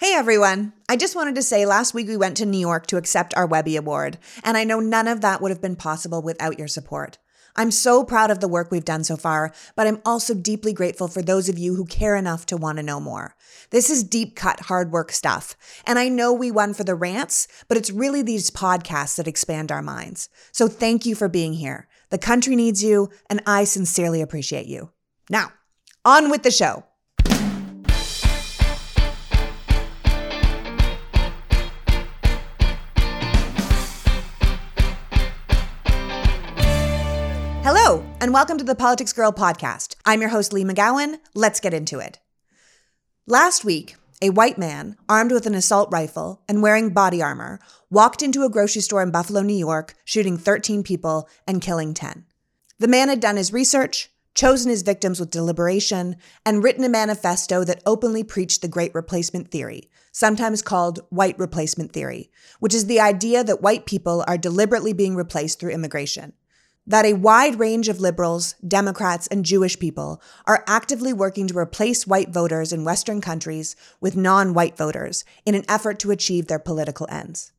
Hey everyone, I just wanted to say last week we went to New York to accept our Webby Award, and I know none of that would have been possible without your support. I'm so proud of the work we've done so far, but I'm also deeply grateful for those of you who care enough to want to know more. This is deep-cut, hard work stuff, and I know we won for the rants, but it's really these podcasts that expand our minds. So thank you for being here. The country needs you, and I sincerely appreciate you. Now, on with the show. Hello, and welcome to the Politics Girl Podcast. I'm your host, Lee McGowan. Let's get into it. Last week, a white man, armed with an assault rifle and wearing body armor, walked into a grocery store in Buffalo, New York, shooting 13 people and killing 10. The man had done his research, chosen his victims with deliberation, and written a manifesto that openly preached the Great Replacement Theory, sometimes called White Replacement Theory, which is the idea that white people are deliberately being replaced through immigration. That a wide range of liberals, Democrats, and Jewish people are actively working to replace white voters in Western countries with non-white voters in an effort to achieve their political ends.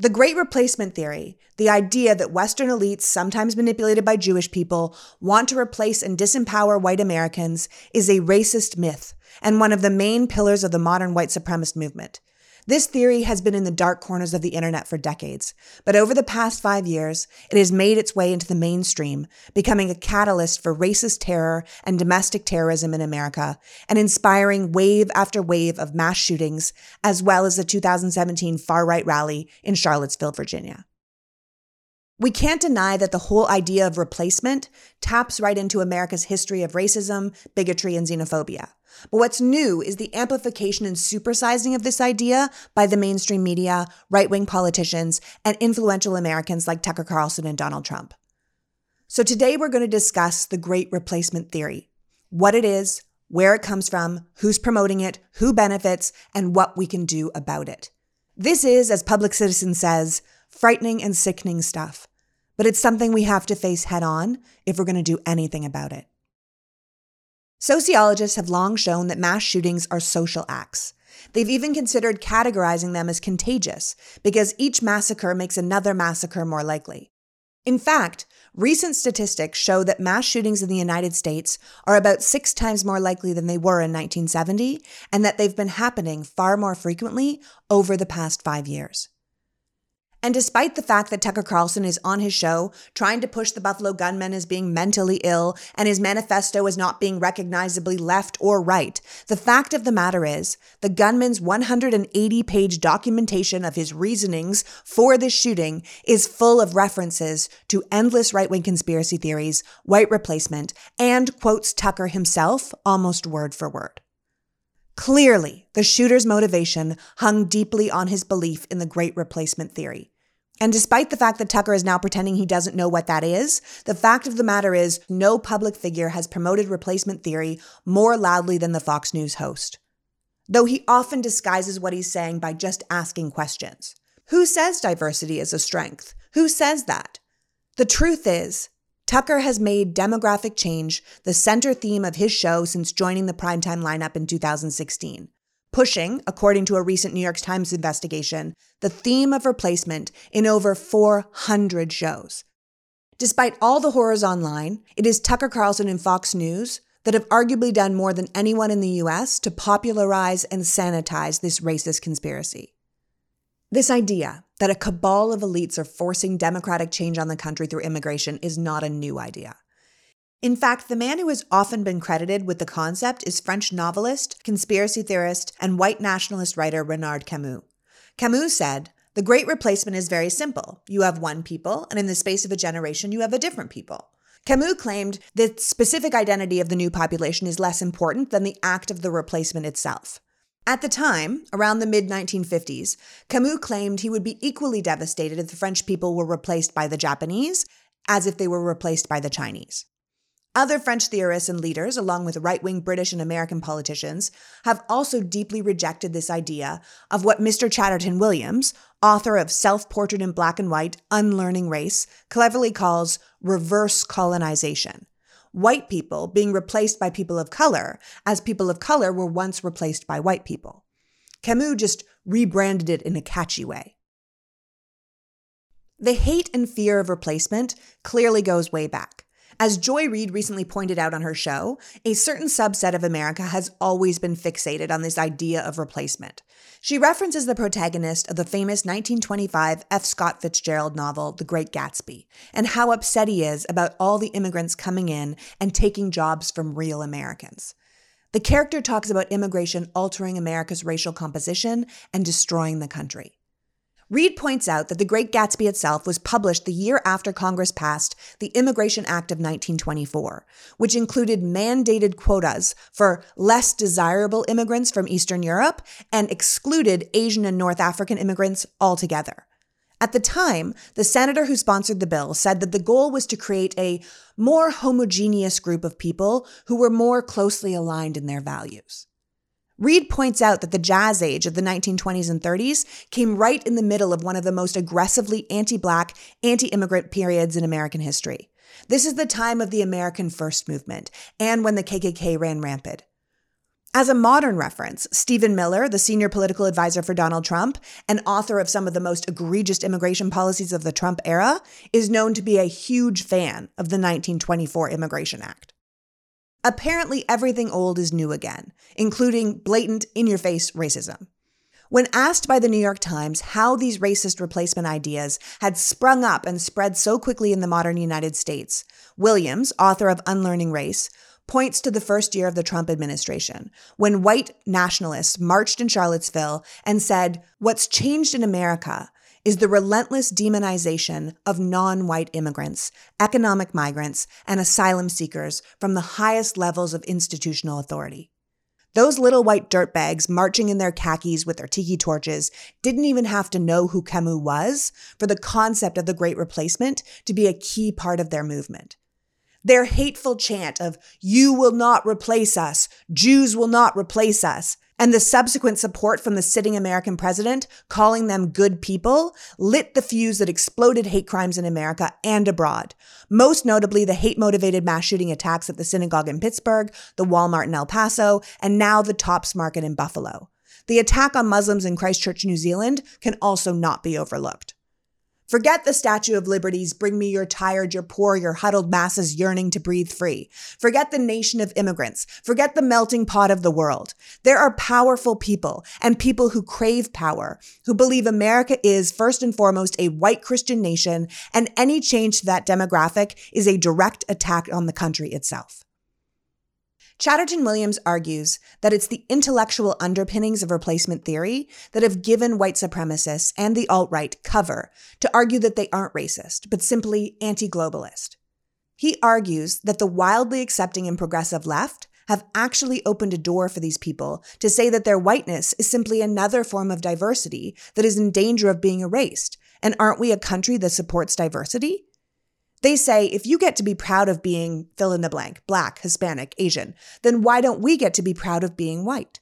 The Great Replacement Theory, the idea that Western elites, sometimes manipulated by Jewish people, want to replace and disempower white Americans, is a racist myth and one of the main pillars of the modern white supremacist movement. This theory has been in the dark corners of the internet for decades, but over the past 5 years, it has made its way into the mainstream, becoming a catalyst for racist terror and domestic terrorism in America, and inspiring wave after wave of mass shootings, as well as the 2017 far-right rally in Charlottesville, Virginia. We can't deny that the whole idea of replacement taps right into America's history of racism, bigotry, and xenophobia. But what's new is the amplification and supersizing of this idea by the mainstream media, right-wing politicians, and influential Americans like Tucker Carlson and Donald Trump. So today we're going to discuss the Great Replacement Theory, what it is, where it comes from, who's promoting it, who benefits, and what we can do about it. This is, as Public Citizen says, frightening and sickening stuff, but it's something we have to face head-on if we're going to do anything about it. Sociologists have long shown that mass shootings are social acts. They've even considered categorizing them as contagious because each massacre makes another massacre more likely. In fact, recent statistics show that mass shootings in the United States are about 6 times more likely than they were in 1970, and that they've been happening far more frequently over the past 5 years. And despite the fact that Tucker Carlson is on his show trying to push the Buffalo gunman as being mentally ill and his manifesto as not being recognizably left or right, the fact of the matter is the gunman's 180-page documentation of his reasonings for this shooting is full of references to endless right-wing conspiracy theories, white replacement, and quotes Tucker himself almost word for word. Clearly, the shooter's motivation hung deeply on his belief in the Great Replacement Theory. And despite the fact that Tucker is now pretending he doesn't know what that is, the fact of the matter is no public figure has promoted replacement theory more loudly than the Fox News host. Though he often disguises what he's saying by just asking questions. Who says diversity is a strength? Who says that? The truth is, Tucker has made demographic change the center theme of his show since joining the primetime lineup in 2016, pushing, according to a recent New York Times investigation, the theme of replacement in over 400 shows. Despite all the horrors online, it is Tucker Carlson and Fox News that have arguably done more than anyone in the US to popularize and sanitize this racist conspiracy. This idea that a cabal of elites are forcing democratic change on the country through immigration is not a new idea. In fact, the man who has often been credited with the concept is French novelist, conspiracy theorist, and white nationalist writer Renaud Camus. Camus said, "The Great Replacement is very simple. You have one people, and in the space of a generation, you have a different people." Camus claimed the specific identity of the new population is less important than the act of the replacement itself. At the time, around the mid-1950s, Camus claimed he would be equally devastated if the French people were replaced by the Japanese as if they were replaced by the Chinese. Other French theorists and leaders, along with right-wing British and American politicians, have also deeply rejected this idea of what Mr. Chatterton Williams, author of Self-Portrait in Black and White, Unlearning Race, cleverly calls reverse colonization. White people being replaced by people of color, as people of color were once replaced by white people. Camus just rebranded it in a catchy way. The hate and fear of replacement clearly goes way back. As Joy Reid recently pointed out on her show, a certain subset of America has always been fixated on this idea of replacement. She references the protagonist of the famous 1925 F. Scott Fitzgerald novel, The Great Gatsby, and how upset he is about all the immigrants coming in and taking jobs from real Americans. The character talks about immigration altering America's racial composition and destroying the country. Reid points out that The Great Gatsby itself was published the year after Congress passed the Immigration Act of 1924, which included mandated quotas for less desirable immigrants from Eastern Europe and excluded Asian and North African immigrants altogether. At the time, the senator who sponsored the bill said that the goal was to create a more homogeneous group of people who were more closely aligned in their values. Reid points out that the jazz age of the 1920s and 30s came right in the middle of one of the most aggressively anti-Black, anti-immigrant periods in American history. This is the time of the American First Movement, and when the KKK ran rampant. As a modern reference, Stephen Miller, the senior political advisor for Donald Trump, and author of some of the most egregious immigration policies of the Trump era, is known to be a huge fan of the 1924 Immigration Act. Apparently, everything old is new again, including blatant, in-your-face racism. When asked by the New York Times how these racist replacement ideas had sprung up and spread so quickly in the modern United States, Williams, author of Unlearning Race, points to the first year of the Trump administration, when white nationalists marched in Charlottesville and said, "What's changed in America is the relentless demonization of non-white immigrants, economic migrants, and asylum seekers from the highest levels of institutional authority. Those little white dirtbags marching in their khakis with their tiki torches didn't even have to know who Camus was for the concept of the Great Replacement to be a key part of their movement. Their hateful chant of, 'You will not replace us, Jews will not replace us,' and the subsequent support from the sitting American president, calling them good people, lit the fuse that exploded hate crimes in America and abroad, most notably the hate-motivated mass shooting attacks at the synagogue in Pittsburgh, the Walmart in El Paso, and now the Tops Market in Buffalo. The attack on Muslims in Christchurch, New Zealand, can also not be overlooked. Forget the Statue of Liberty's "Bring me your tired, your poor, your huddled masses yearning to breathe free." Forget the nation of immigrants. Forget the melting pot of the world. There are powerful people and people who crave power, who believe America is, first and foremost, a white Christian nation, and any change to that demographic is a direct attack on the country itself. Chatterton Williams argues that it's the intellectual underpinnings of replacement theory that have given white supremacists and the alt-right cover to argue that they aren't racist, but simply anti-globalist. He argues that the wildly accepting and progressive left have actually opened a door for these people to say that their whiteness is simply another form of diversity that is in danger of being erased, and aren't we a country that supports diversity? They say, if you get to be proud of being fill in the blank, Black, Hispanic, Asian, then why don't we get to be proud of being white?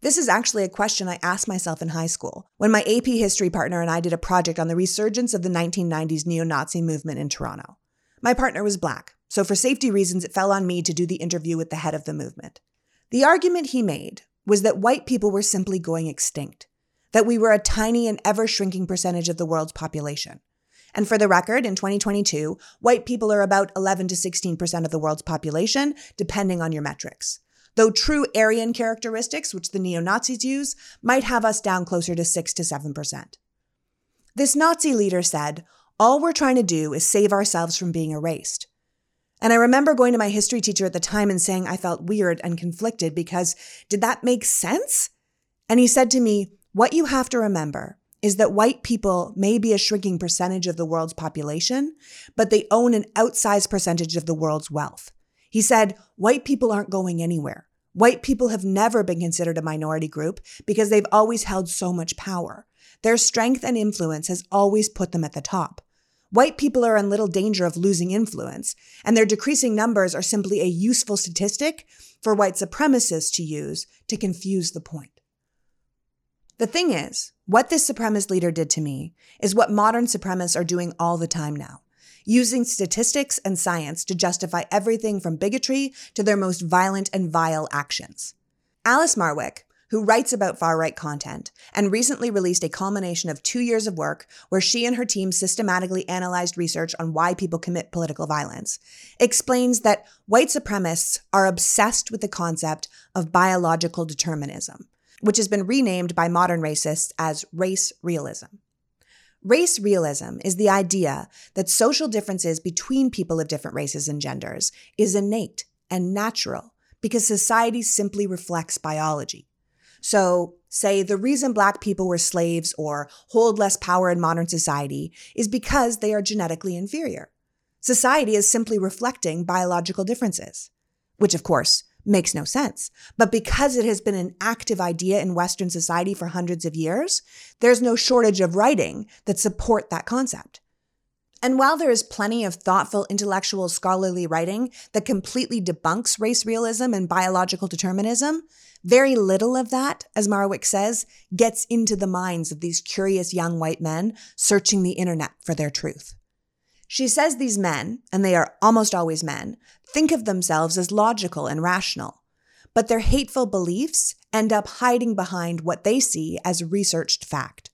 This is actually a question I asked myself in high school when my AP history partner and I did a project on the resurgence of the 1990s neo-Nazi movement in Toronto. My partner was Black, so for safety reasons, it fell on me to do the interview with the head of the movement. The argument he made was that white people were simply going extinct, that we were a tiny and ever-shrinking percentage of the world's population. And for the record, in 2022, white people are about 11 to 16% of the world's population, depending on your metrics. Though true Aryan characteristics, which the neo-Nazis use, might have us down closer to 6 to 7%. This Nazi leader said, all we're trying to do is save ourselves from being erased. And I remember going to my history teacher at the time and saying I felt weird and conflicted because did that make sense? And he said to me, what you have to remember is that white people may be a shrinking percentage of the world's population, but they own an outsized percentage of the world's wealth. He said, white people aren't going anywhere. White people have never been considered a minority group because they've always held so much power. Their strength and influence has always put them at the top. White people are in little danger of losing influence, and their decreasing numbers are simply a useful statistic for white supremacists to use to confuse the point. The thing is, what this supremacist leader did to me is what modern supremacists are doing all the time now, using statistics and science to justify everything from bigotry to their most violent and vile actions. Alice Marwick, who writes about far-right content, and recently released a culmination of 2 years of work where she and her team systematically analyzed research on why people commit political violence, explains that white supremacists are obsessed with the concept of biological determinism, which has been renamed by modern racists as race realism. Race realism is the idea that social differences between people of different races and genders is innate and natural because society simply reflects biology. So, say the reason Black people were slaves or hold less power in modern society is because they are genetically inferior. Society is simply reflecting biological differences, which of course makes no sense. But because it has been an active idea in Western society for hundreds of years, there's no shortage of writing that support that concept. And while there is plenty of thoughtful intellectual scholarly writing that completely debunks race realism and biological determinism, very little of that, as Marwick says, gets into the minds of these curious young white men searching the internet for their truth. She says these men, and they are almost always men, think of themselves as logical and rational, but their hateful beliefs end up hiding behind what they see as researched fact.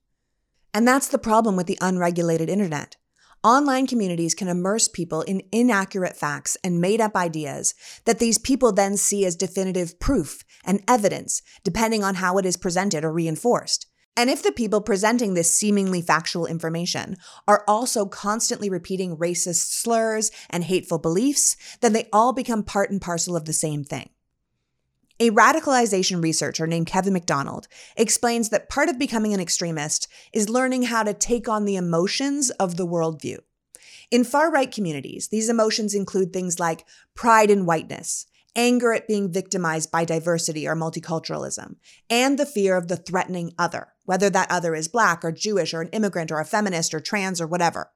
And that's the problem with the unregulated internet. Online communities can immerse people in inaccurate facts and made-up ideas that these people then see as definitive proof and evidence, depending on how it is presented or reinforced. And if the people presenting this seemingly factual information are also constantly repeating racist slurs and hateful beliefs, then they all become part and parcel of the same thing. A radicalization researcher named Kevin McDonald explains that part of becoming an extremist is learning how to take on the emotions of the worldview. In far-right communities, these emotions include things like pride in whiteness, anger at being victimized by diversity or multiculturalism, and the fear of the threatening other, whether that other is Black or Jewish or an immigrant or a feminist or trans or whatever.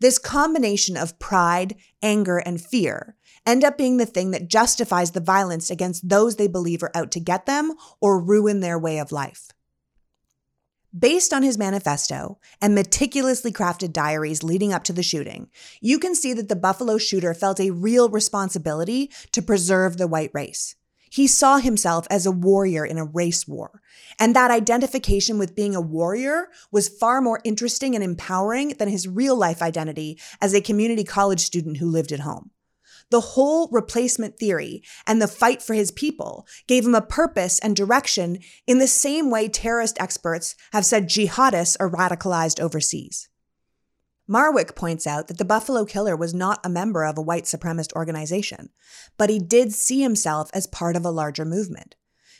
This combination of pride, anger, and fear end up being the thing that justifies the violence against those they believe are out to get them or ruin their way of life. Based on his manifesto and meticulously crafted diaries leading up to the shooting, you can see that the Buffalo shooter felt a real responsibility to preserve the white race. He saw himself as a warrior in a race war, and that identification with being a warrior was far more interesting and empowering than his real-life identity as a community college student who lived at home. The whole replacement theory and the fight for his people gave him a purpose and direction in the same way terrorist experts have said jihadists are radicalized overseas. Marwick points out that the Buffalo Killer was not a member of a white supremacist organization, but he did see himself as part of a larger movement.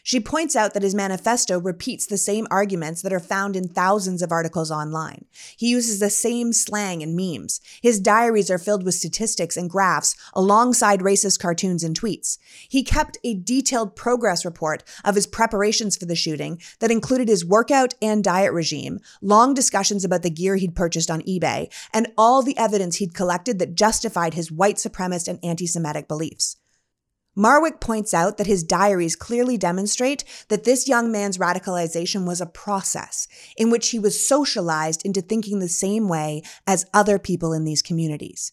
She points out that his manifesto repeats the same arguments that are found in thousands of articles online. He uses the same slang and memes. His diaries are filled with statistics and graphs alongside racist cartoons and tweets. He kept a detailed progress report of his preparations for the shooting that included his workout and diet regime, long discussions about the gear he'd purchased on eBay, and all the evidence he'd collected that justified his white supremacist and anti-Semitic beliefs. Marwick points out that his diaries clearly demonstrate that this young man's radicalization was a process in which he was socialized into thinking the same way as other people in these communities.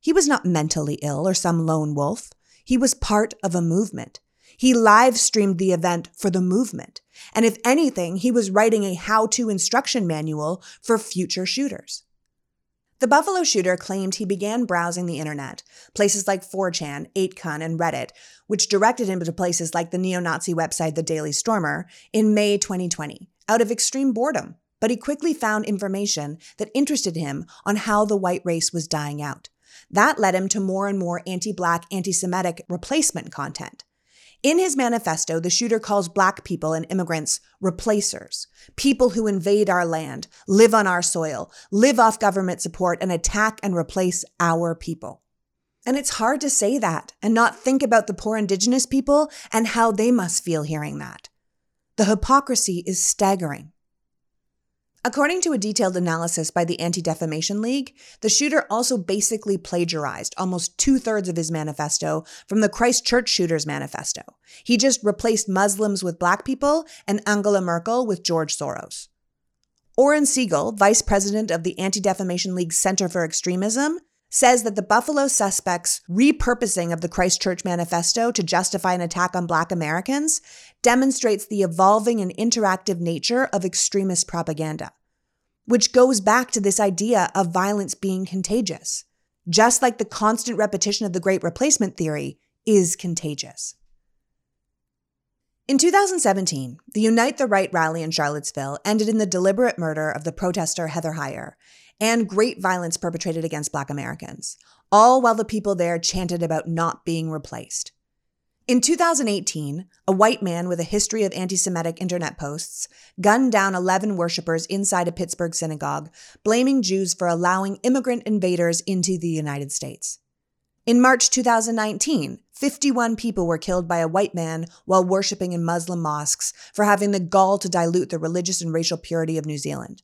He was not mentally ill or some lone wolf. He was part of a movement. He live streamed the event for the movement. And if anything, he was writing a how-to instruction manual for future shooters. The Buffalo shooter claimed he began browsing the internet, places like 4chan, 8kun, and Reddit, which directed him to places like the neo-Nazi website The Daily Stormer, in May 2020, out of extreme boredom, but he quickly found information that interested him on how the white race was dying out. That led him to more and more anti-Black, anti-Semitic replacement content. In his manifesto, the shooter calls Black people and immigrants replacers, people who invade our land, live on our soil, live off government support, and attack and replace our people. And it's hard to say that and not think about the poor Indigenous people and how they must feel hearing that. The hypocrisy is staggering. According to a detailed analysis by the Anti-Defamation League, the shooter also basically plagiarized almost two-thirds of his manifesto from the Christchurch shooter's manifesto. He just replaced Muslims with Black people and Angela Merkel with George Soros. Oren Siegel, vice president of the Anti-Defamation League's Center for Extremism, says that the Buffalo suspects' repurposing of the Christchurch manifesto to justify an attack on Black Americans demonstrates the evolving and interactive nature of extremist propaganda, which goes back to this idea of violence being contagious, just like the constant repetition of the Great Replacement Theory is contagious. In 2017, the Unite the Right rally in Charlottesville ended in the deliberate murder of the protester Heather Heyer and great violence perpetrated against Black Americans, all while the people there chanted about not being replaced. In 2018, a white man with a history of anti-Semitic internet posts gunned down 11 worshipers inside a Pittsburgh synagogue, blaming Jews for allowing immigrant invaders into the United States. In March 2019, 51 people were killed by a white man while worshiping in Muslim mosques for having the gall to dilute the religious and racial purity of New Zealand.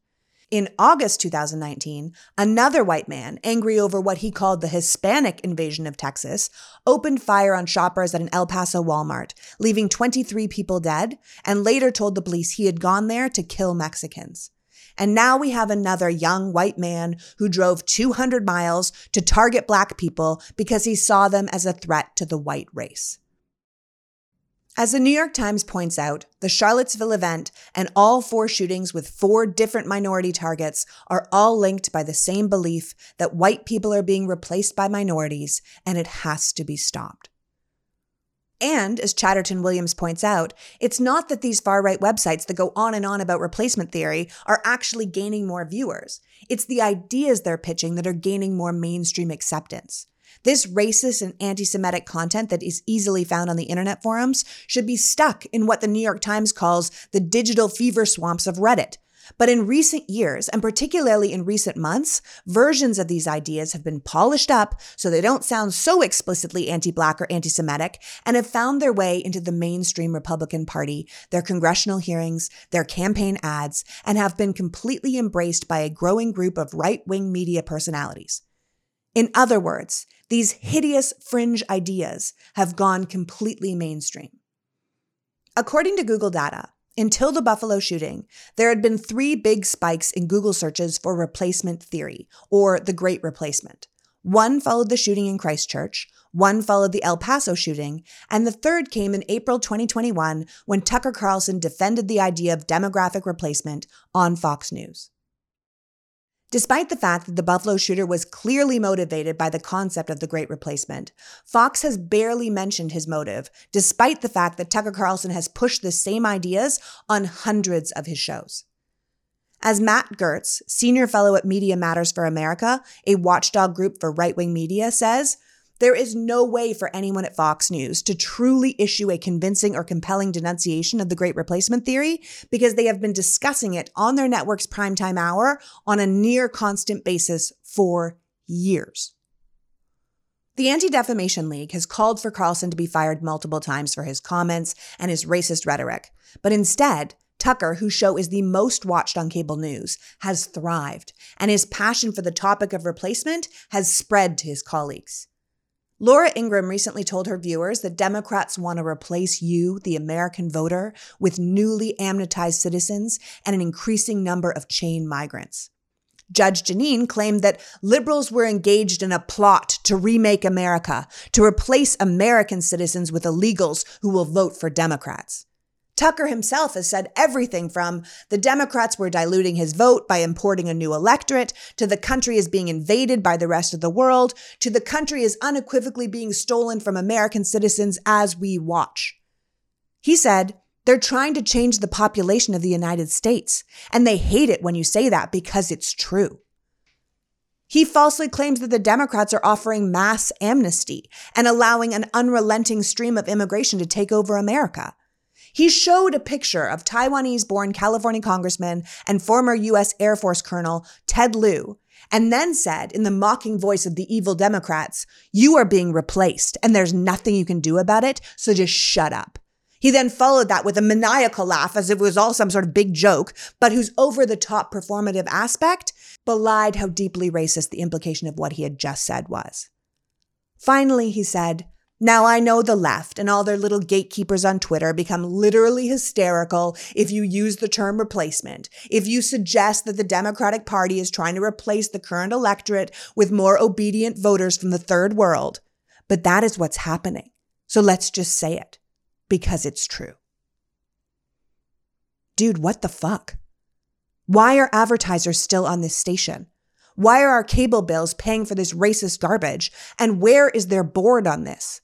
In August 2019, another white man, angry over what he called the Hispanic invasion of Texas, opened fire on shoppers at an El Paso Walmart, leaving 23 people dead, and later told the police he had gone there to kill Mexicans. And now we have another young white man who drove 200 miles to target Black people because he saw them as a threat to the white race. As the New York Times points out, the Charlottesville event and all four shootings with four different minority targets are all linked by the same belief that white people are being replaced by minorities, and it has to be stopped. And, as Chatterton Williams points out, it's not that these far-right websites that go on and on about replacement theory are actually gaining more viewers. It's the ideas they're pitching that are gaining more mainstream acceptance. This racist and anti-Semitic content that is easily found on the internet forums should be stuck in what the New York Times calls the digital fever swamps of Reddit. But in recent years, and particularly in recent months, versions of these ideas have been polished up so they don't sound so explicitly anti-Black or anti-Semitic, and have found their way into the mainstream Republican Party, their congressional hearings, their campaign ads, and have been completely embraced by a growing group of right-wing media personalities. In other words, these hideous fringe ideas have gone completely mainstream. According to Google data, until the Buffalo shooting, there had been three big spikes in Google searches for replacement theory, or the Great Replacement. One followed the shooting in Christchurch, one followed the El Paso shooting, and the third came in April 2021 when Tucker Carlson defended the idea of demographic replacement on Fox News. Despite the fact that the Buffalo shooter was clearly motivated by the concept of the Great Replacement, Fox has barely mentioned his motive, despite the fact that Tucker Carlson has pushed the same ideas on hundreds of his shows. As Matt Gertz, senior fellow at Media Matters for America, a watchdog group for right-wing media, says, there is no way for anyone at Fox News to truly issue a convincing or compelling denunciation of the Great Replacement Theory because they have been discussing it on their network's primetime hour on a near-constant basis for years. The Anti-Defamation League has called for Carlson to be fired multiple times for his comments and his racist rhetoric, but instead, Tucker, whose show is the most watched on cable news, has thrived, and his passion for the topic of replacement has spread to his colleagues. Laura Ingraham recently told her viewers that Democrats want to replace you, the American voter, with newly amnestized citizens and an increasing number of chain migrants. Judge Janine claimed that liberals were engaged in a plot to remake America, to replace American citizens with illegals who will vote for Democrats. Tucker himself has said everything from the Democrats were diluting his vote by importing a new electorate, to the country is being invaded by the rest of the world, to the country is unequivocally being stolen from American citizens as we watch. He said, they're trying to change the population of the United States, and they hate it when you say that because it's true. He falsely claims that the Democrats are offering mass amnesty and allowing an unrelenting stream of immigration to take over America. He showed a picture of Taiwanese-born California Congressman and former U.S. Air Force Colonel Ted Lieu, and then said, in the mocking voice of the evil Democrats, you are being replaced, and there's nothing you can do about it, so just shut up. He then followed that with a maniacal laugh as if it was all some sort of big joke, but whose over-the-top performative aspect belied how deeply racist the implication of what he had just said was. Finally, he said, Now I know the left and all their little gatekeepers on Twitter become literally hysterical if you use the term replacement, if you suggest that the Democratic Party is trying to replace the current electorate with more obedient voters from the third world. But that is what's happening. So let's just say it, because it's true. Dude, what the fuck? Why are advertisers still on this station? Why are our cable bills paying for this racist garbage? And where is their board on this?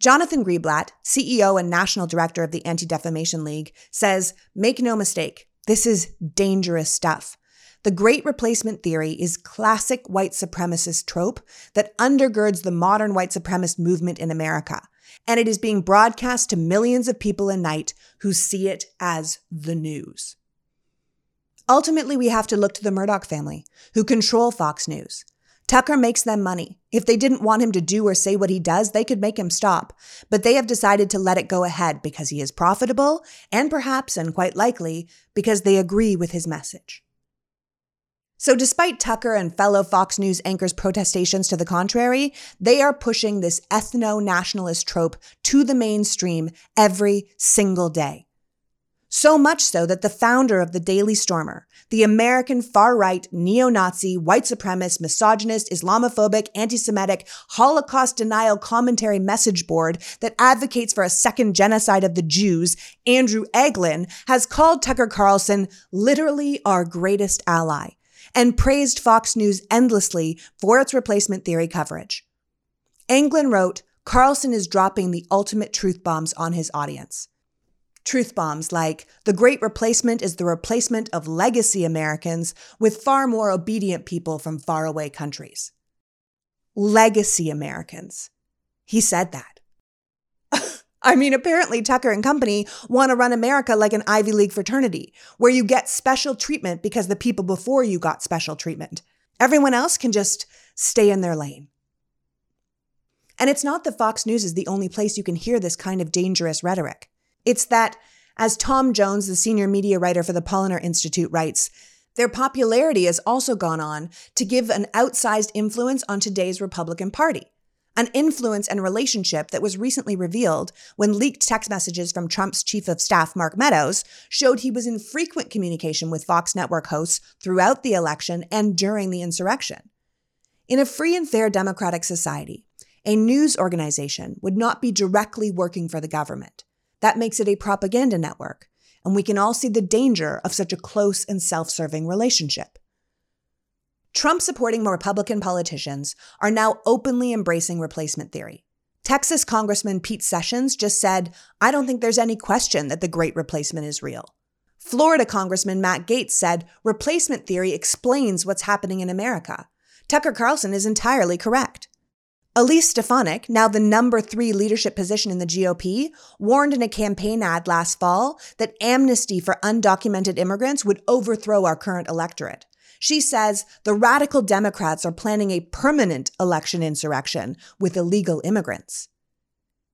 Jonathan Greenblatt, CEO and national director of the Anti-Defamation League, says, make no mistake, this is dangerous stuff. The Great Replacement Theory is classic white supremacist trope that undergirds the modern white supremacist movement in America. And it is being broadcast to millions of people a night who see it as the news. Ultimately, we have to look to the Murdoch family, who control Fox News. Tucker makes them money. If they didn't want him to do or say what he does, they could make him stop. But they have decided to let it go ahead because he is profitable, and perhaps, and quite likely, because they agree with his message. So despite Tucker and fellow Fox News anchors' protestations to the contrary, they are pushing this ethno-nationalist trope to the mainstream every single day. So much so that the founder of The Daily Stormer, the American far-right, neo-Nazi, white supremacist, misogynist, Islamophobic, anti-Semitic, Holocaust denial commentary message board that advocates for a second genocide of the Jews, Andrew Eglin, has called Tucker Carlson literally our greatest ally and praised Fox News endlessly for its replacement theory coverage. Eglin wrote, Carlson is dropping the ultimate truth bombs on his audience. Truth bombs like, the Great Replacement is the replacement of legacy Americans with far more obedient people from faraway countries. Legacy Americans. He said that. I mean, apparently Tucker and company want to run America like an Ivy League fraternity, where you get special treatment because the people before you got special treatment. Everyone else can just stay in their lane. And it's not that Fox News is the only place you can hear this kind of dangerous rhetoric. It's that, as Tom Jones, the senior media writer for the Polliner Institute, writes, their popularity has also gone on to give an outsized influence on today's Republican Party, an influence and relationship that was recently revealed when leaked text messages from Trump's chief of staff, Mark Meadows, showed he was in frequent communication with Fox network hosts throughout the election and during the insurrection. In a free and fair democratic society, a news organization would not be directly working for the government. That makes it a propaganda network, and we can all see the danger of such a close and self-serving relationship. Trump-supporting Republican politicians are now openly embracing replacement theory. Texas Congressman Pete Sessions just said, I don't think there's any question that the Great Replacement is real. Florida Congressman Matt Gaetz said, replacement theory explains what's happening in America. Tucker Carlson is entirely correct. Elise Stefanik, now the #3 leadership position in the GOP, warned in a campaign ad last fall that amnesty for undocumented immigrants would overthrow our current electorate. She says the radical Democrats are planning a permanent election insurrection with illegal immigrants.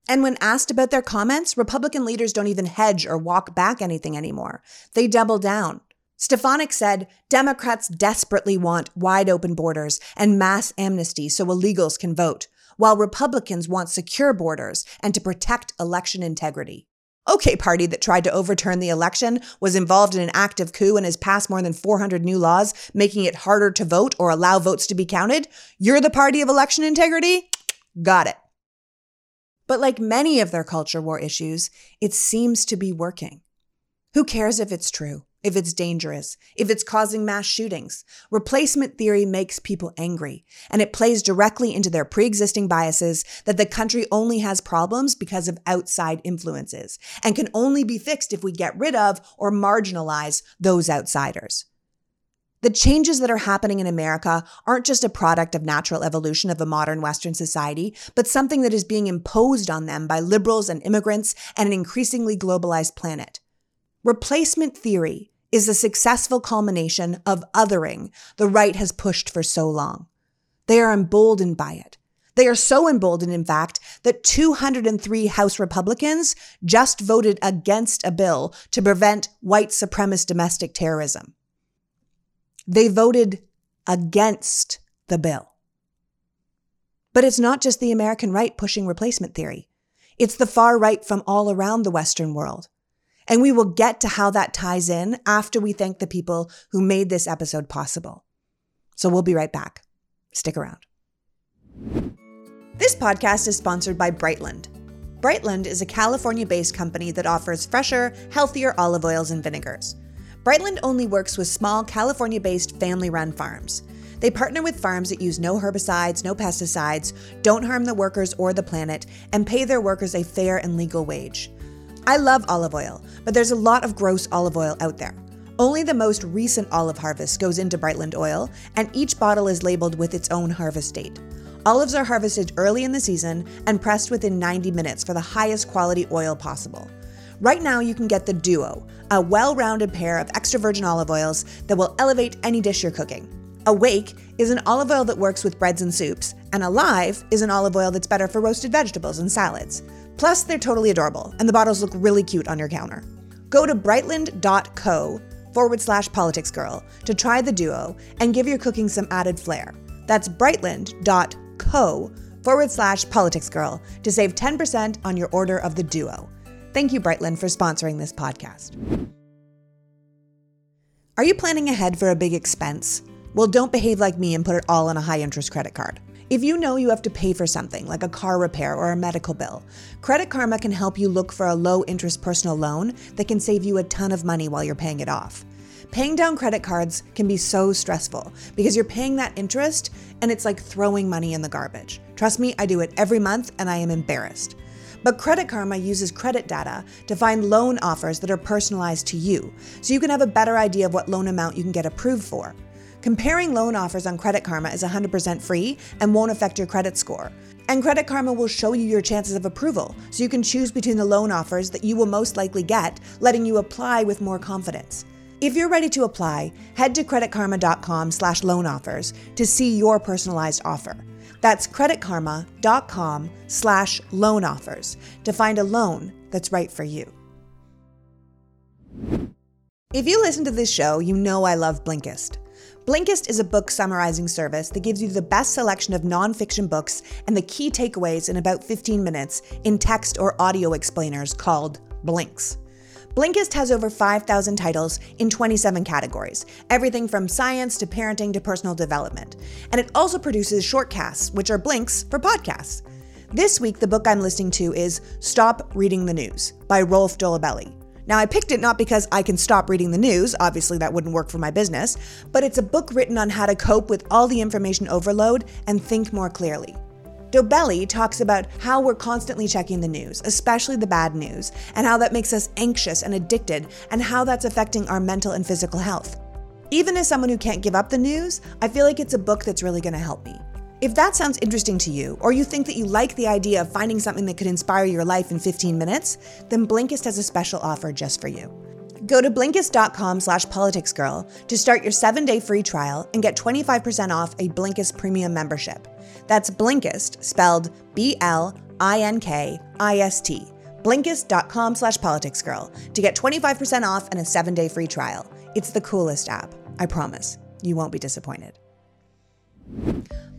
And when asked about their comments, Republican leaders don't even hedge or walk back anything anymore. They double down. Stefanik said, Democrats desperately want wide open borders and mass amnesty so illegals can vote, while Republicans want secure borders and to protect election integrity. OK Party that tried to overturn the election, was involved in an active coup and has passed more than 400 new laws, making it harder to vote or allow votes to be counted. You're the party of election integrity? Got it. But like many of their culture war issues, it seems to be working. Who cares if it's true? If it's dangerous, if it's causing mass shootings. Replacement theory makes people angry, and it plays directly into their pre-existing biases that the country only has problems because of outside influences and can only be fixed if we get rid of or marginalize those outsiders. The changes that are happening in America aren't just a product of natural evolution of a modern Western society, but something that is being imposed on them by liberals and immigrants and an increasingly globalized planet. Replacement theory is a successful culmination of othering the right has pushed for so long. They are emboldened by it. They are so emboldened, in fact, that 203 House Republicans just voted against a bill to prevent white supremacist domestic terrorism. They voted against the bill. But it's not just the American right pushing replacement theory. It's the far right from all around the Western world. And we will get to how that ties in after we thank the people who made this episode possible. So we'll be right back. Stick around. This podcast is sponsored by Brightland. Brightland is a California-based company that offers fresher, healthier olive oils and vinegars. Brightland only works with small, California-based, family-run farms. They partner with farms that use no herbicides, no pesticides, don't harm the workers or the planet, and pay their workers a fair and legal wage. I love olive oil, but there's a lot of gross olive oil out there. Only the most recent olive harvest goes into Brightland oil, and each bottle is labeled with its own harvest date. Olives are harvested early in the season and pressed within 90 minutes for the highest quality oil possible. Right now, you can get the Duo, a well-rounded pair of extra virgin olive oils that will elevate any dish you're cooking. Awake is an olive oil that works with breads and soups, and Alive is an olive oil that's better for roasted vegetables and salads. Plus, they're totally adorable, and the bottles look really cute on your counter. Go to brightland.co/politicsgirl to try the Duo and give your cooking some added flair. That's brightland.co/politicsgirl to save 10% on your order of the Duo. Thank you, Brightland, for sponsoring this podcast. Are you planning ahead for a big expense? Well, don't behave like me and put it all on a high-interest credit card. If you know you have to pay for something, like a car repair or a medical bill, Credit Karma can help you look for a low-interest personal loan that can save you a ton of money while you're paying it off. Paying down credit cards can be so stressful because you're paying that interest and it's like throwing money in the garbage. Trust me, I do it every month and I am embarrassed. But Credit Karma uses credit data to find loan offers that are personalized to you, so you can have a better idea of what loan amount you can get approved for. Comparing loan offers on Credit Karma is 100% free and won't affect your credit score. And Credit Karma will show you your chances of approval, so you can choose between the loan offers that you will most likely get, letting you apply with more confidence. If you're ready to apply, head to creditkarma.com/loanoffers to see your personalized offer. That's creditkarma.com/loanoffers to find a loan that's right for you. If you listen to this show, you know I love Blinkist. Blinkist is a book summarizing service that gives you the best selection of nonfiction books and the key takeaways in about 15 minutes in text or audio explainers called Blinks. Blinkist has over 5,000 titles in 27 categories, everything from science to parenting to personal development. And it also produces shortcasts, which are Blinks for podcasts. This week, the book I'm listening to is Stop Reading the News by Rolf Dolabelli. Now, I picked it not because I can stop reading the news, obviously that wouldn't work for my business, but it's a book written on how to cope with all the information overload and think more clearly. Dobelli talks about how we're constantly checking the news, especially the bad news, and how that makes us anxious and addicted, and how that's affecting our mental and physical health. Even as someone who can't give up the news, I feel like it's a book that's really going to help me. If that sounds interesting to you, or you think that you like the idea of finding something that could inspire your life in 15 minutes, then Blinkist has a special offer just for you. Go to Blinkist.com/politicsgirl to start your 7-day free trial and get 25% off a Blinkist premium membership. That's Blinkist, spelled Blinkist. Blinkist.com/politicsgirl to get 25% off and a 7-day free trial. It's the coolest app. I promise. You won't be disappointed.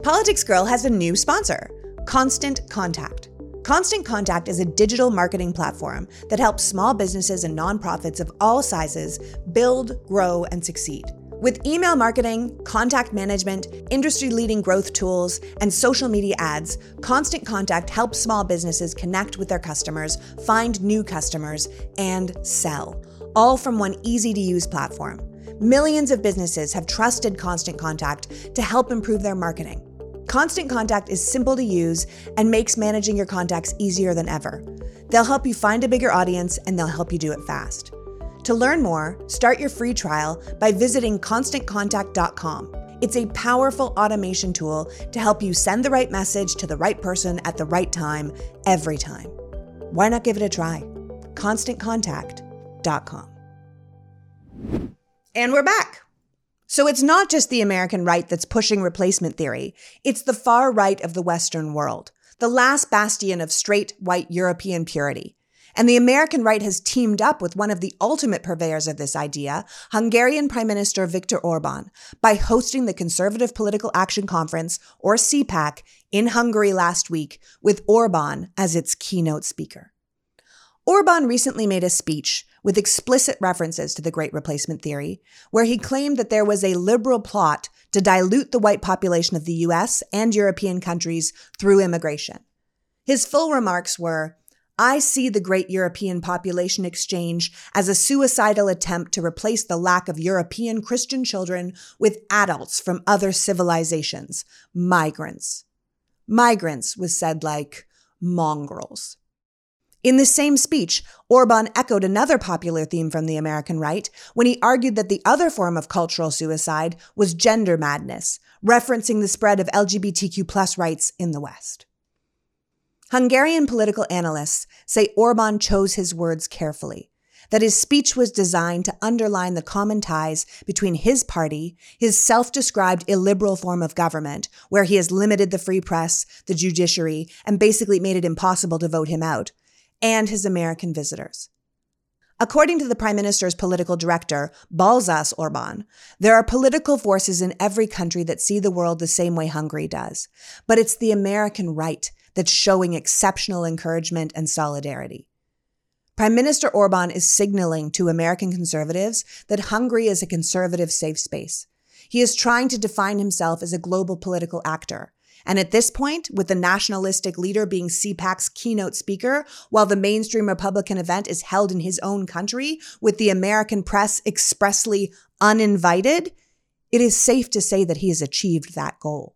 Politics Girl has a new sponsor, Constant Contact. Constant Contact is a digital marketing platform that helps small businesses and nonprofits of all sizes build, grow, and succeed. With email marketing, contact management, industry-leading growth tools, and social media ads, Constant Contact helps small businesses connect with their customers, find new customers, and sell, all from one easy-to-use platform. Millions of businesses have trusted Constant Contact to help improve their marketing. Constant Contact is simple to use and makes managing your contacts easier than ever. They'll help you find a bigger audience, and they'll help you do it fast. To learn more, start your free trial by visiting constantcontact.com. It's a powerful automation tool to help you send the right message to the right person at the right time, every time. Why not give it a try? ConstantContact.com. And we're back. So it's not just the American right that's pushing replacement theory. It's the far right of the Western world, the last bastion of straight white European purity. And the American right has teamed up with one of the ultimate purveyors of this idea, Hungarian Prime Minister Viktor Orban, by hosting the Conservative Political Action Conference, or CPAC, in Hungary last week, with Orban as its keynote speaker. Orban recently made a speech with explicit references to the Great Replacement Theory, where he claimed that there was a liberal plot to dilute the white population of the US and European countries through immigration. His full remarks were, "I see the great European population exchange as a suicidal attempt to replace the lack of European Christian children with adults from other civilizations, migrants." Migrants was said like mongrels. In the same speech, Orban echoed another popular theme from the American right when he argued that the other form of cultural suicide was gender madness, referencing the spread of LGBTQ+ rights in the West. Hungarian political analysts say Orban chose his words carefully, that his speech was designed to underline the common ties between his party, his self-described illiberal form of government, where he has limited the free press, the judiciary, and basically made it impossible to vote him out, and his American visitors. According to the Prime Minister's political director, Balázs Orban, there are political forces in every country that see the world the same way Hungary does, but it's the American right that's showing exceptional encouragement and solidarity. Prime Minister Orban is signaling to American conservatives that Hungary is a conservative safe space. He is trying to define himself as a global political actor. And at this point, with the nationalistic leader being CPAC's keynote speaker, while the mainstream Republican event is held in his own country, with the American press expressly uninvited, it is safe to say that he has achieved that goal.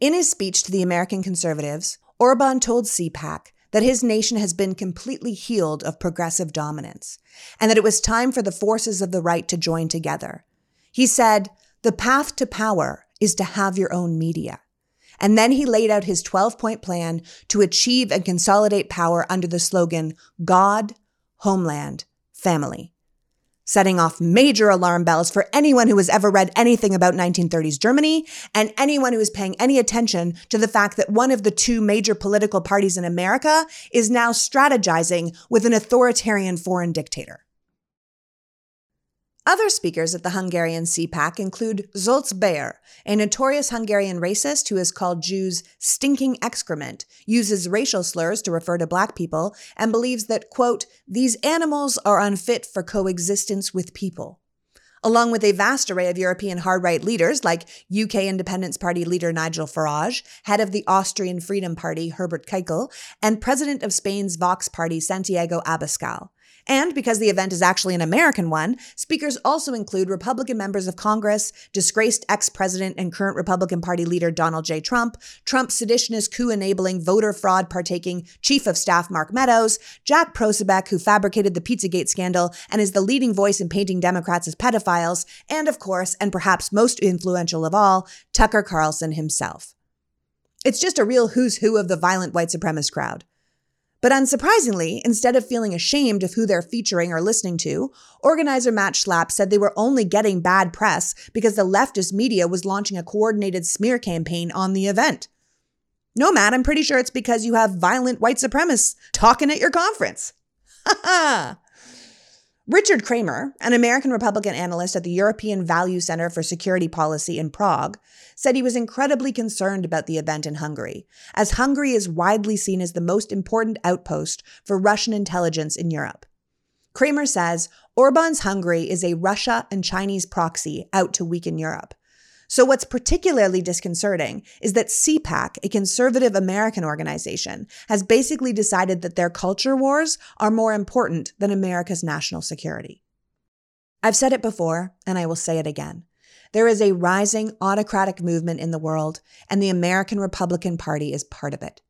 In his speech to the American conservatives, Orban told CPAC that his nation has been completely healed of progressive dominance, and that it was time for the forces of the right to join together. He said, "The path to power is to have your own media." And then he laid out his 12-point plan to achieve and consolidate power under the slogan, "God, Homeland, Family," setting off major alarm bells for anyone who has ever read anything about 1930s Germany and anyone who is paying any attention to the fact that one of the two major political parties in America is now strategizing with an authoritarian foreign dictator. Other speakers at the Hungarian CPAC include Zoltz Bayer, a notorious Hungarian racist who has called Jews stinking excrement, uses racial slurs to refer to black people, and believes that, quote, "these animals are unfit for coexistence with people," along with a vast array of European hard-right leaders like UK Independence Party leader Nigel Farage, head of the Austrian Freedom Party Herbert Kickel, and president of Spain's Vox party Santiago Abascal. And because the event is actually an American one, speakers also include Republican members of Congress, disgraced ex-president and current Republican Party leader Donald J. Trump, Trump's seditionist coup-enabling voter fraud partaking Chief of Staff Mark Meadows, Jack Prosebek, who fabricated the Pizzagate scandal and is the leading voice in painting Democrats as pedophiles, and of course, and perhaps most influential of all, Tucker Carlson himself. It's just a real who's who of the violent white supremacist crowd. But unsurprisingly, instead of feeling ashamed of who they're featuring or listening to, organizer Matt Schlapp said they were only getting bad press because the leftist media was launching a coordinated smear campaign on the event. "No, Matt, I'm pretty sure it's because you have violent white supremacists talking at your conference." Ha ha! Richard Kramer, an American Republican analyst at the European Value Center for Security Policy in Prague, said he was incredibly concerned about the event in Hungary, as Hungary is widely seen as the most important outpost for Russian intelligence in Europe. Kramer says, "Orban's Hungary is a Russia and Chinese proxy out to weaken Europe. So what's particularly disconcerting is that CPAC, a conservative American organization, has basically decided that their culture wars are more important than America's national security." I've said it before, and I will say it again. There is a rising autocratic movement in the world, and the American Republican Party is part of it.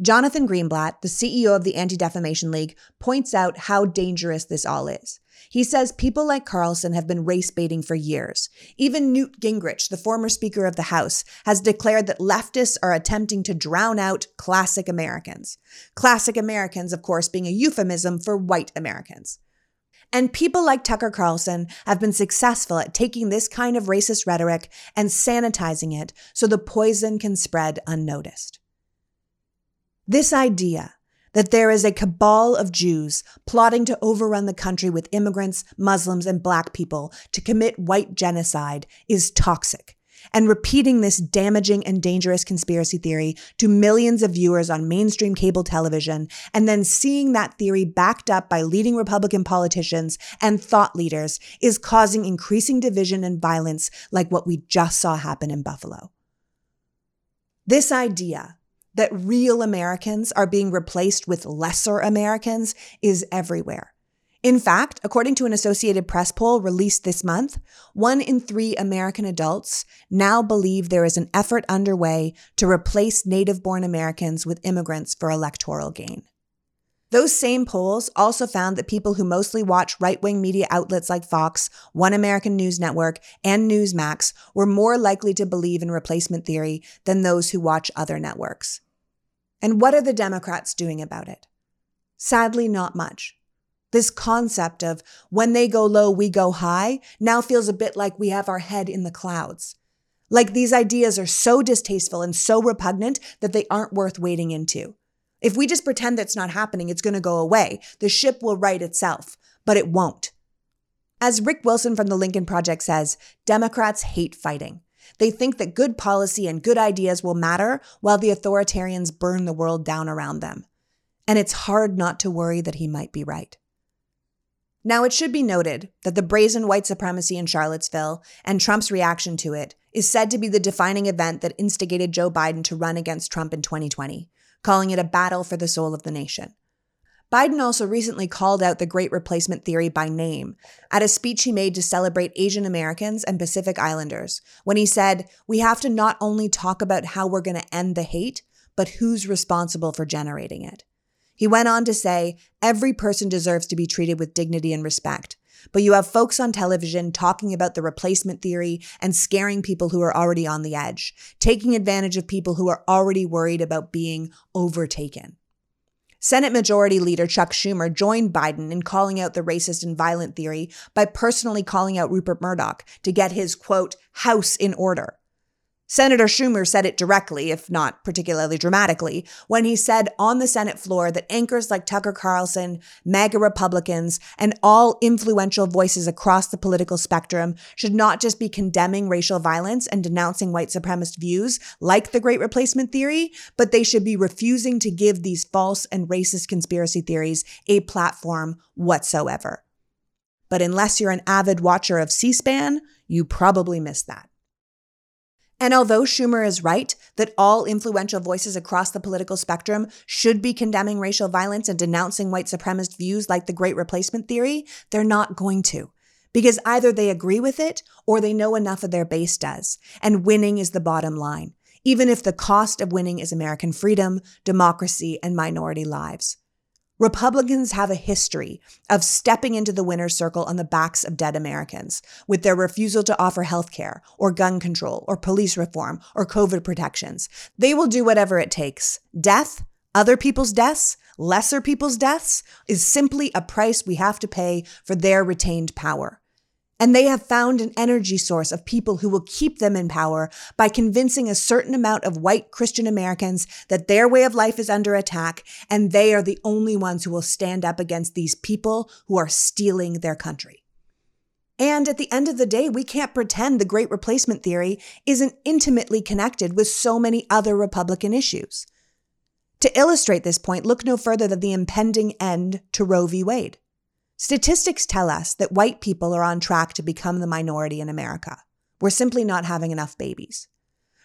Jonathan Greenblatt, the CEO of the Anti-Defamation League, points out how dangerous this all is. He says people like Carlson have been race-baiting for years. Even Newt Gingrich, the former Speaker of the House, has declared that leftists are attempting to drown out classic Americans. Classic Americans, of course, being a euphemism for white Americans. And people like Tucker Carlson have been successful at taking this kind of racist rhetoric and sanitizing it so the poison can spread unnoticed. This idea that there is a cabal of Jews plotting to overrun the country with immigrants, Muslims, and Black people to commit white genocide is toxic. And repeating this damaging and dangerous conspiracy theory to millions of viewers on mainstream cable television, and then seeing that theory backed up by leading Republican politicians and thought leaders is causing increasing division and violence like what we just saw happen in Buffalo. This idea that real Americans are being replaced with lesser Americans is everywhere. In fact, according to an Associated Press poll released this month, 1 in 3 American adults now believe there is an effort underway to replace native-born Americans with immigrants for electoral gain. Those same polls also found that people who mostly watch right-wing media outlets like Fox, One American News Network, and Newsmax were more likely to believe in replacement theory than those who watch other networks. And what are the Democrats doing about it? Sadly, not much. This concept of when they go low, we go high now feels a bit like we have our head in the clouds. Like these ideas are so distasteful and so repugnant that they aren't worth wading into. If we just pretend that's not happening, it's going to go away. The ship will right itself, but it won't. As Rick Wilson from the Lincoln Project says, Democrats hate fighting. They think that good policy and good ideas will matter while the authoritarians burn the world down around them. And it's hard not to worry that he might be right. Now, it should be noted that the brazen white supremacy in Charlottesville and Trump's reaction to it is said to be the defining event that instigated Joe Biden to run against Trump in 2020, calling it a battle for the soul of the nation. Biden also recently called out the Great Replacement Theory by name at a speech he made to celebrate Asian Americans and Pacific Islanders when he said, "We have to not only talk about how we're going to end the hate, but who's responsible for generating it." He went on to say, "Every person deserves to be treated with dignity and respect. But you have folks on television talking about the replacement theory and scaring people who are already on the edge, taking advantage of people who are already worried about being overtaken." Senate Majority Leader Chuck Schumer joined Biden in calling out the racist and violent theory by personally calling out Rupert Murdoch to get his, quote, house in order. Senator Schumer said it directly, if not particularly dramatically, when he said on the Senate floor that anchors like Tucker Carlson, MAGA Republicans, and all influential voices across the political spectrum should not just be condemning racial violence and denouncing white supremacist views like the Great Replacement Theory, but they should be refusing to give these false and racist conspiracy theories a platform whatsoever. But unless you're an avid watcher of C-SPAN, you probably missed that. And although Schumer is right that all influential voices across the political spectrum should be condemning racial violence and denouncing white supremacist views like the Great Replacement Theory, they're not going to, because either they agree with it or they know enough of their base does. And winning is the bottom line, even if the cost of winning is American freedom, democracy, and minority lives. Republicans have a history of stepping into the winner's circle on the backs of dead Americans with their refusal to offer health care or gun control or police reform or COVID protections. They will do whatever it takes. Death, other people's deaths, lesser people's deaths is simply a price we have to pay for their retained power. And they have found an energy source of people who will keep them in power by convincing a certain amount of white Christian Americans that their way of life is under attack and they are the only ones who will stand up against these people who are stealing their country. And at the end of the day, we can't pretend the Great Replacement Theory isn't intimately connected with so many other Republican issues. To illustrate this point, look no further than the impending end to Roe v. Wade. Statistics tell us that white people are on track to become the minority in America. We're simply not having enough babies.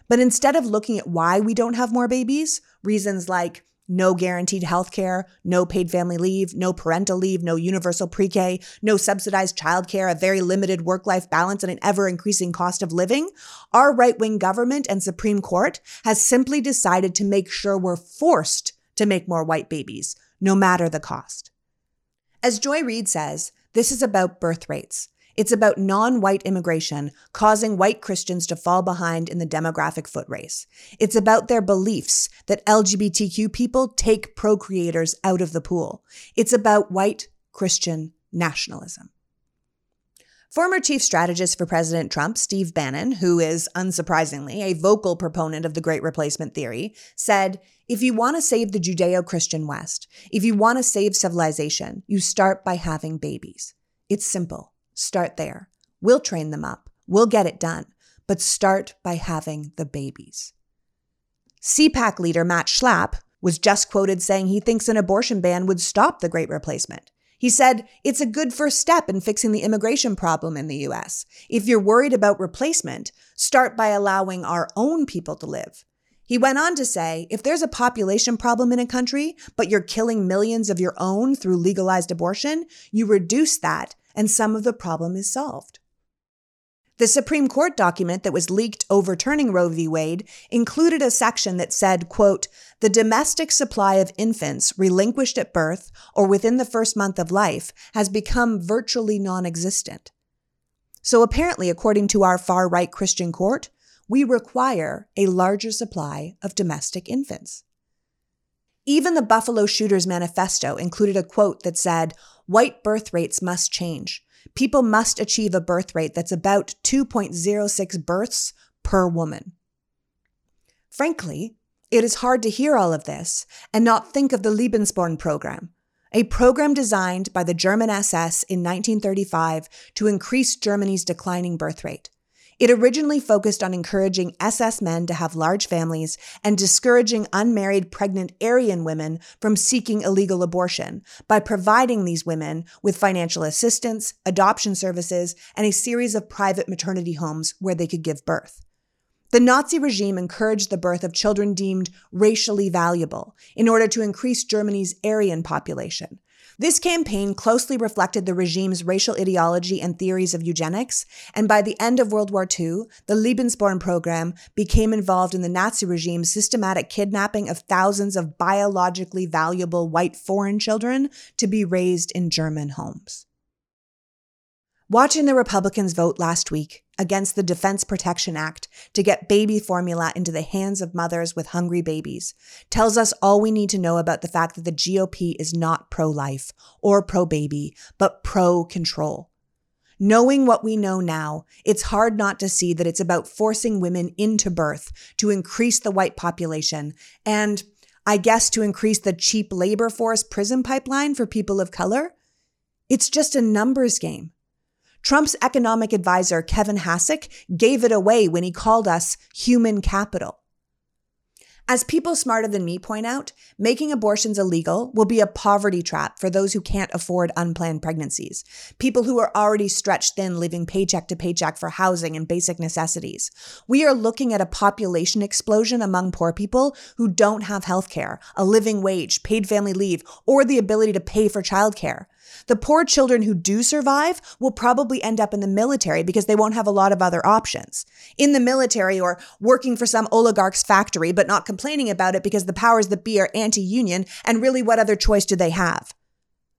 But instead of looking at why we don't have more babies, reasons like no guaranteed health care, no paid family leave, no parental leave, no universal pre-K, no subsidized childcare, a very limited work-life balance, and an ever-increasing cost of living, our right-wing government and Supreme Court has simply decided to make sure we're forced to make more white babies, no matter the cost. As Joy Reid says, this is about birth rates. It's about non-white immigration causing white Christians to fall behind in the demographic foot race. It's about their beliefs that LGBTQ people take procreators out of the pool. It's about white Christian nationalism. Former chief strategist for President Trump, Steve Bannon, who is, unsurprisingly, a vocal proponent of the Great Replacement Theory, said, if you want to save the Judeo-Christian West, if you want to save civilization, you start by having babies. It's simple. Start there. We'll train them up. We'll get it done. But start by having the babies. CPAC leader Matt Schlapp was just quoted saying he thinks an abortion ban would stop the Great Replacement. He said, it's a good first step in fixing the immigration problem in the U.S. If you're worried about replacement, start by allowing our own people to live. He went on to say, if there's a population problem in a country, but you're killing millions of your own through legalized abortion, you reduce that and some of the problem is solved. The Supreme Court document that was leaked overturning Roe v. Wade included a section that said, quote, the domestic supply of infants relinquished at birth or within the first month of life has become virtually non-existent. So apparently, according to our far-right Christian court, we require a larger supply of domestic infants. Even the Buffalo Shooters Manifesto included a quote that said, white birth rates must change. People must achieve a birth rate that's about 2.06 births per woman. Frankly, it is hard to hear all of this and not think of the Lebensborn program, a program designed by the German SS in 1935 to increase Germany's declining birth rate. It originally focused on encouraging SS men to have large families and discouraging unmarried pregnant Aryan women from seeking illegal abortion by providing these women with financial assistance, adoption services, and a series of private maternity homes where they could give birth. The Nazi regime encouraged the birth of children deemed racially valuable in order to increase Germany's Aryan population. This campaign closely reflected the regime's racial ideology and theories of eugenics, and by the end of World War II, the Lebensborn program became involved in the Nazi regime's systematic kidnapping of thousands of biologically valuable white foreign children to be raised in German homes. Watching the Republicans vote last week against the Defense Protection Act to get baby formula into the hands of mothers with hungry babies tells us all we need to know about the fact that the GOP is not pro-life or pro-baby, but pro-control. Knowing what we know now, it's hard not to see that it's about forcing women into birth to increase the white population and, I guess, to increase the cheap labor force prison pipeline for people of color. It's just a numbers game. Trump's economic advisor, Kevin Hasek, gave it away when he called us human capital. As people smarter than me point out, making abortions illegal will be a poverty trap for those who can't afford unplanned pregnancies, people who are already stretched thin living paycheck to paycheck for housing and basic necessities. We are looking at a population explosion among poor people who don't have health care, a living wage, paid family leave, or the ability to pay for childcare. The poor children who do survive will probably end up in the military because they won't have a lot of other options. In the military or working for some oligarch's factory, but not complaining about it because the powers that be are anti-union, and really what other choice do they have?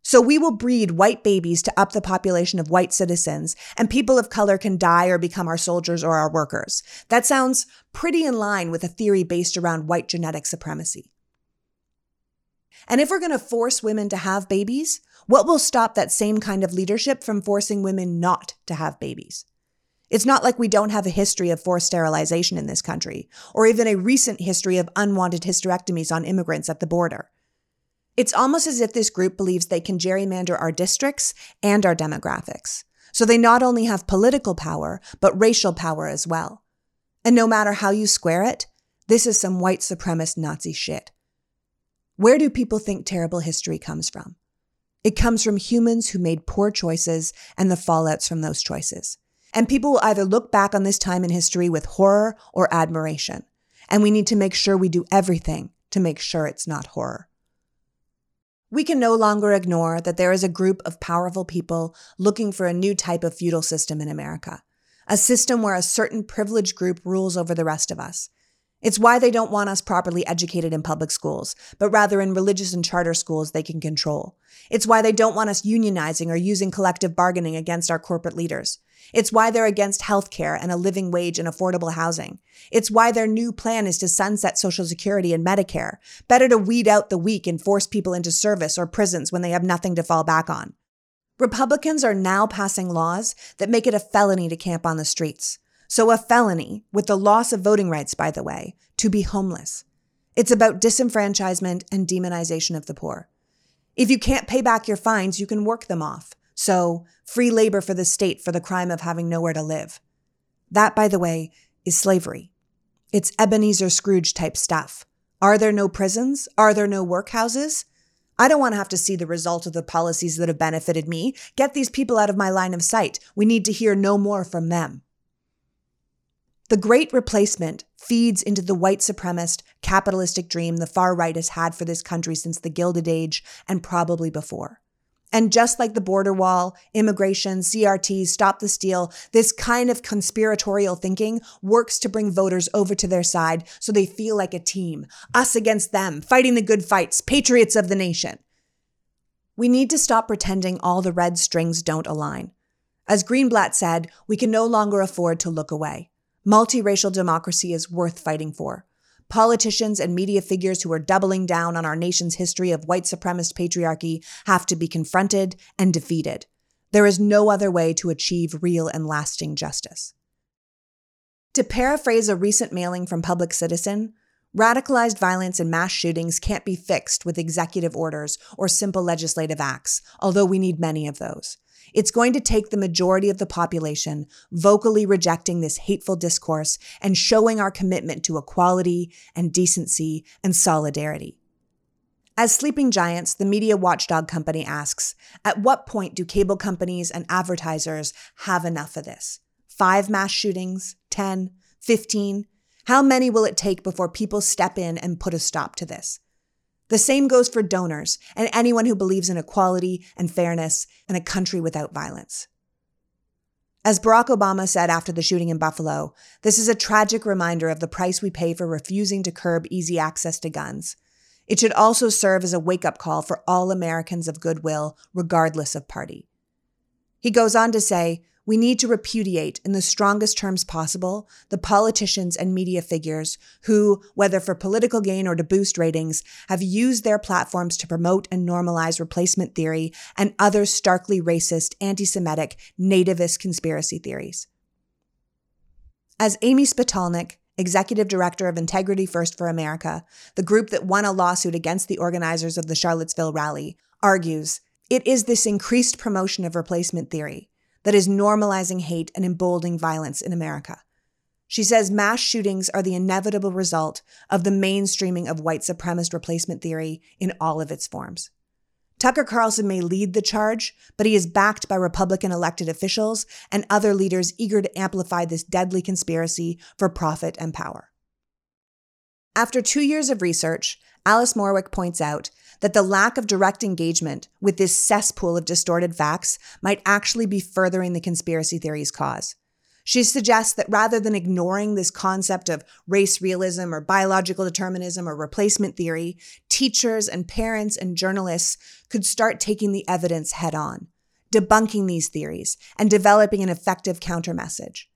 So we will breed white babies to up the population of white citizens, and people of color can die or become our soldiers or our workers. That sounds pretty in line with a theory based around white genetic supremacy. And if we're going to force women to have babies, what will stop that same kind of leadership from forcing women not to have babies? It's not like we don't have a history of forced sterilization in this country, or even a recent history of unwanted hysterectomies on immigrants at the border. It's almost as if this group believes they can gerrymander our districts and our demographics. So they not only have political power, but racial power as well. And no matter how you square it, this is some white supremacist Nazi shit. Where do people think terrible history comes from? It comes from humans who made poor choices and the fallouts from those choices. And people will either look back on this time in history with horror or admiration. And we need to make sure we do everything to make sure it's not horror. We can no longer ignore that there is a group of powerful people looking for a new type of feudal system in America, a system where a certain privileged group rules over the rest of us. It's why they don't want us properly educated in public schools, but rather in religious and charter schools they can control. It's why they don't want us unionizing or using collective bargaining against our corporate leaders. It's why they're against healthcare and a living wage and affordable housing. It's why their new plan is to sunset Social Security and Medicare. Better to weed out the weak and force people into service or prisons when they have nothing to fall back on. Republicans are now passing laws that make it a felony to camp on the streets. So a felony, with the loss of voting rights, by the way, to be homeless. It's about disenfranchisement and demonization of the poor. If you can't pay back your fines, you can work them off. So free labor for the state for the crime of having nowhere to live. That, by the way, is slavery. It's Ebenezer Scrooge type stuff. Are there no prisons? Are there no workhouses? I don't want to have to see the result of the policies that have benefited me. Get these people out of my line of sight. We need to hear no more from them. The Great Replacement feeds into the white supremacist, capitalistic dream the far right has had for this country since the Gilded Age and probably before. And just like the border wall, immigration, CRT, Stop the Steal, this kind of conspiratorial thinking works to bring voters over to their side so they feel like a team. Us against them, fighting the good fights, patriots of the nation. We need to stop pretending all the red strings don't align. As Greenblatt said, we can no longer afford to look away. Multiracial democracy is worth fighting for. Politicians and media figures who are doubling down on our nation's history of white supremacist patriarchy have to be confronted and defeated. There is no other way to achieve real and lasting justice. To paraphrase a recent mailing from Public Citizen, radicalized violence and mass shootings can't be fixed with executive orders or simple legislative acts, although we need many of those. It's going to take the majority of the population vocally rejecting this hateful discourse and showing our commitment to equality and decency and solidarity. As Sleeping Giants, the media watchdog company, asks, at what point do cable companies and advertisers have enough of this? 5 mass shootings? 10? 15? How many will it take before people step in and put a stop to this? The same goes for donors and anyone who believes in equality and fairness and a country without violence. As Barack Obama said after the shooting in Buffalo, this is a tragic reminder of the price we pay for refusing to curb easy access to guns. It should also serve as a wake-up call for all Americans of goodwill, regardless of party. He goes on to say, we need to repudiate in the strongest terms possible the politicians and media figures who, whether for political gain or to boost ratings, have used their platforms to promote and normalize replacement theory and other starkly racist, anti-Semitic, nativist conspiracy theories. As Amy Spitalnik, executive director of Integrity First for America, the group that won a lawsuit against the organizers of the Charlottesville rally, argues, it is this increased promotion of replacement theory that is normalizing hate and emboldening violence in America. She says mass shootings are the inevitable result of the mainstreaming of white supremacist replacement theory in all of its forms. Tucker Carlson may lead the charge, but he is backed by Republican elected officials and other leaders eager to amplify this deadly conspiracy for profit and power. After 2 years of research, Alice Marwick points out that the lack of direct engagement with this cesspool of distorted facts might actually be furthering the conspiracy theory's cause. She suggests that rather than ignoring this concept of race realism or biological determinism or replacement theory, teachers and parents and journalists could start taking the evidence head on, debunking these theories, and developing an effective counter-message.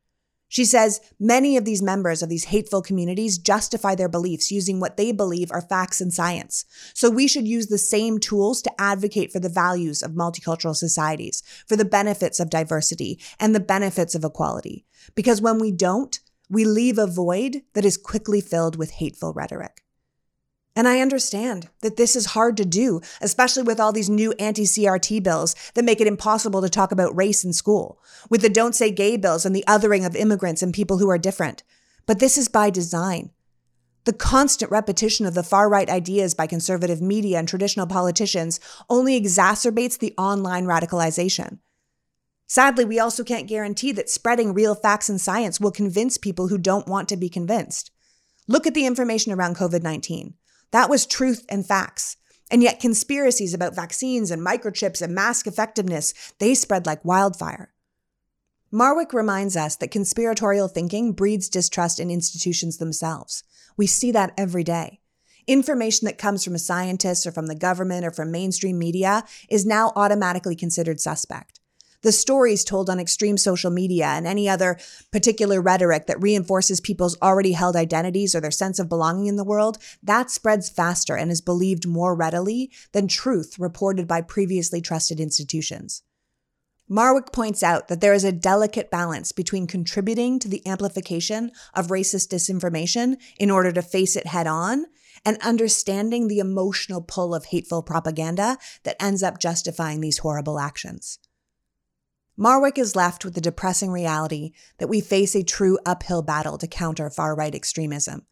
She says many of these members of these hateful communities justify their beliefs using what they believe are facts and science. So we should use the same tools to advocate for the values of multicultural societies, for the benefits of diversity and the benefits of equality. Because when we don't, we leave a void that is quickly filled with hateful rhetoric. And I understand that this is hard to do, especially with all these new anti-CRT bills that make it impossible to talk about race in school, with the Don't Say Gay bills and the othering of immigrants and people who are different. But this is by design. The constant repetition of the far-right ideas by conservative media and traditional politicians only exacerbates the online radicalization. Sadly, we also can't guarantee that spreading real facts and science will convince people who don't want to be convinced. Look at the information around COVID-19. That was truth and facts. And yet conspiracies about vaccines and microchips and mask effectiveness, they spread like wildfire. Marwick reminds us that conspiratorial thinking breeds distrust in institutions themselves. We see that every day. Information that comes from a scientist or from the government or from mainstream media is now automatically considered suspect. The stories told on extreme social media and any other particular rhetoric that reinforces people's already held identities or their sense of belonging in the world, that spreads faster and is believed more readily than truth reported by previously trusted institutions. Marwick points out that there is a delicate balance between contributing to the amplification of racist disinformation in order to face it head on and understanding the emotional pull of hateful propaganda that ends up justifying these horrible actions. Marwick is left with the depressing reality that we face a true uphill battle to counter far-right extremism,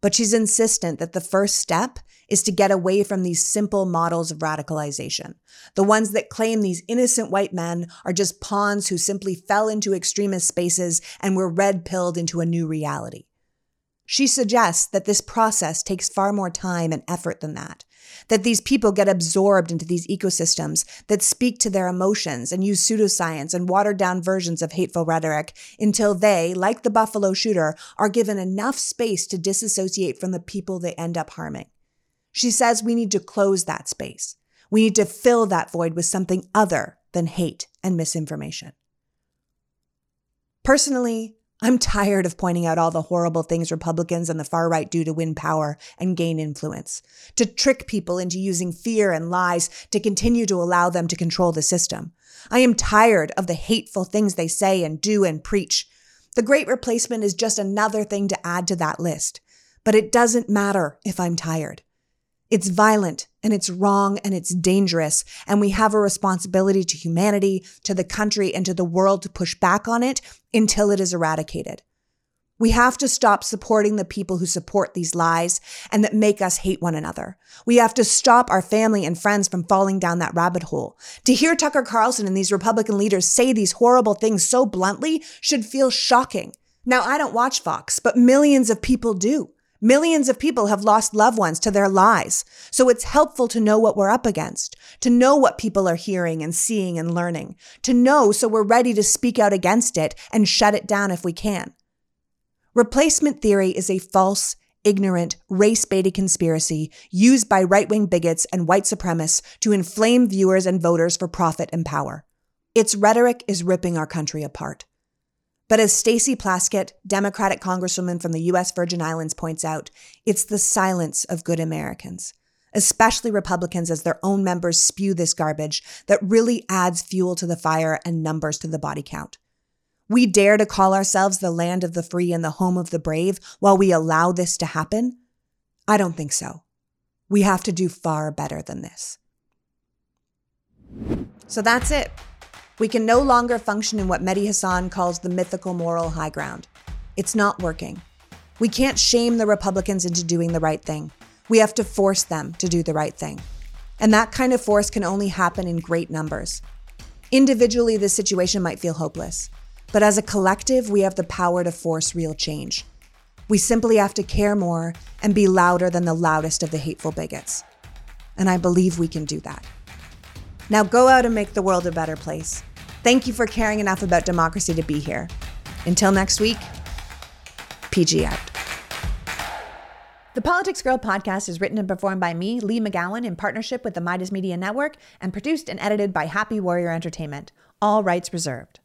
but she's insistent that the first step is to get away from these simple models of radicalization, the ones that claim these innocent white men are just pawns who simply fell into extremist spaces and were red-pilled into a new reality. She suggests that this process takes far more time and effort than that, that these people get absorbed into these ecosystems that speak to their emotions and use pseudoscience and watered-down versions of hateful rhetoric until they, like the Buffalo shooter, are given enough space to disassociate from the people they end up harming. She says we need to close that space. We need to fill that void with something other than hate and misinformation. Personally, I'm tired of pointing out all the horrible things Republicans and the far right do to win power and gain influence, to trick people into using fear and lies to continue to allow them to control the system. I am tired of the hateful things they say and do and preach. The Great Replacement is just another thing to add to that list. But it doesn't matter if I'm tired. It's violent, and it's wrong, and it's dangerous, and we have a responsibility to humanity, to the country, and to the world to push back on it until it is eradicated. We have to stop supporting the people who support these lies and that make us hate one another. We have to stop our family and friends from falling down that rabbit hole. To hear Tucker Carlson and these Republican leaders say these horrible things so bluntly should feel shocking. Now, I don't watch Fox, but millions of people do. Millions of people have lost loved ones to their lies, so it's helpful to know what we're up against, to know what people are hearing and seeing and learning, to know so we're ready to speak out against it and shut it down if we can. Replacement theory is a false, ignorant, race-baited conspiracy used by right-wing bigots and white supremacists to inflame viewers and voters for profit and power. Its rhetoric is ripping our country apart. But as Stacey Plaskett, Democratic congresswoman from the U.S. Virgin Islands, points out, it's the silence of good Americans, especially Republicans, as their own members spew this garbage that really adds fuel to the fire and numbers to the body count. We dare to call ourselves the land of the free and the home of the brave while we allow this to happen? I don't think so. We have to do far better than this. So that's it. We can no longer function in what Mehdi Hassan calls the mythical moral high ground. It's not working. We can't shame the Republicans into doing the right thing. We have to force them to do the right thing. And that kind of force can only happen in great numbers. Individually, this situation might feel hopeless, but as a collective, we have the power to force real change. We simply have to care more and be louder than the loudest of the hateful bigots. And I believe we can do that. Now go out and make the world a better place. Thank you for caring enough about democracy to be here. Until next week, PG out. The Politics Girl podcast is written and performed by me, Lee McGowan, in partnership with the Midas Media Network, and produced and edited by Happy Warrior Entertainment. All rights reserved.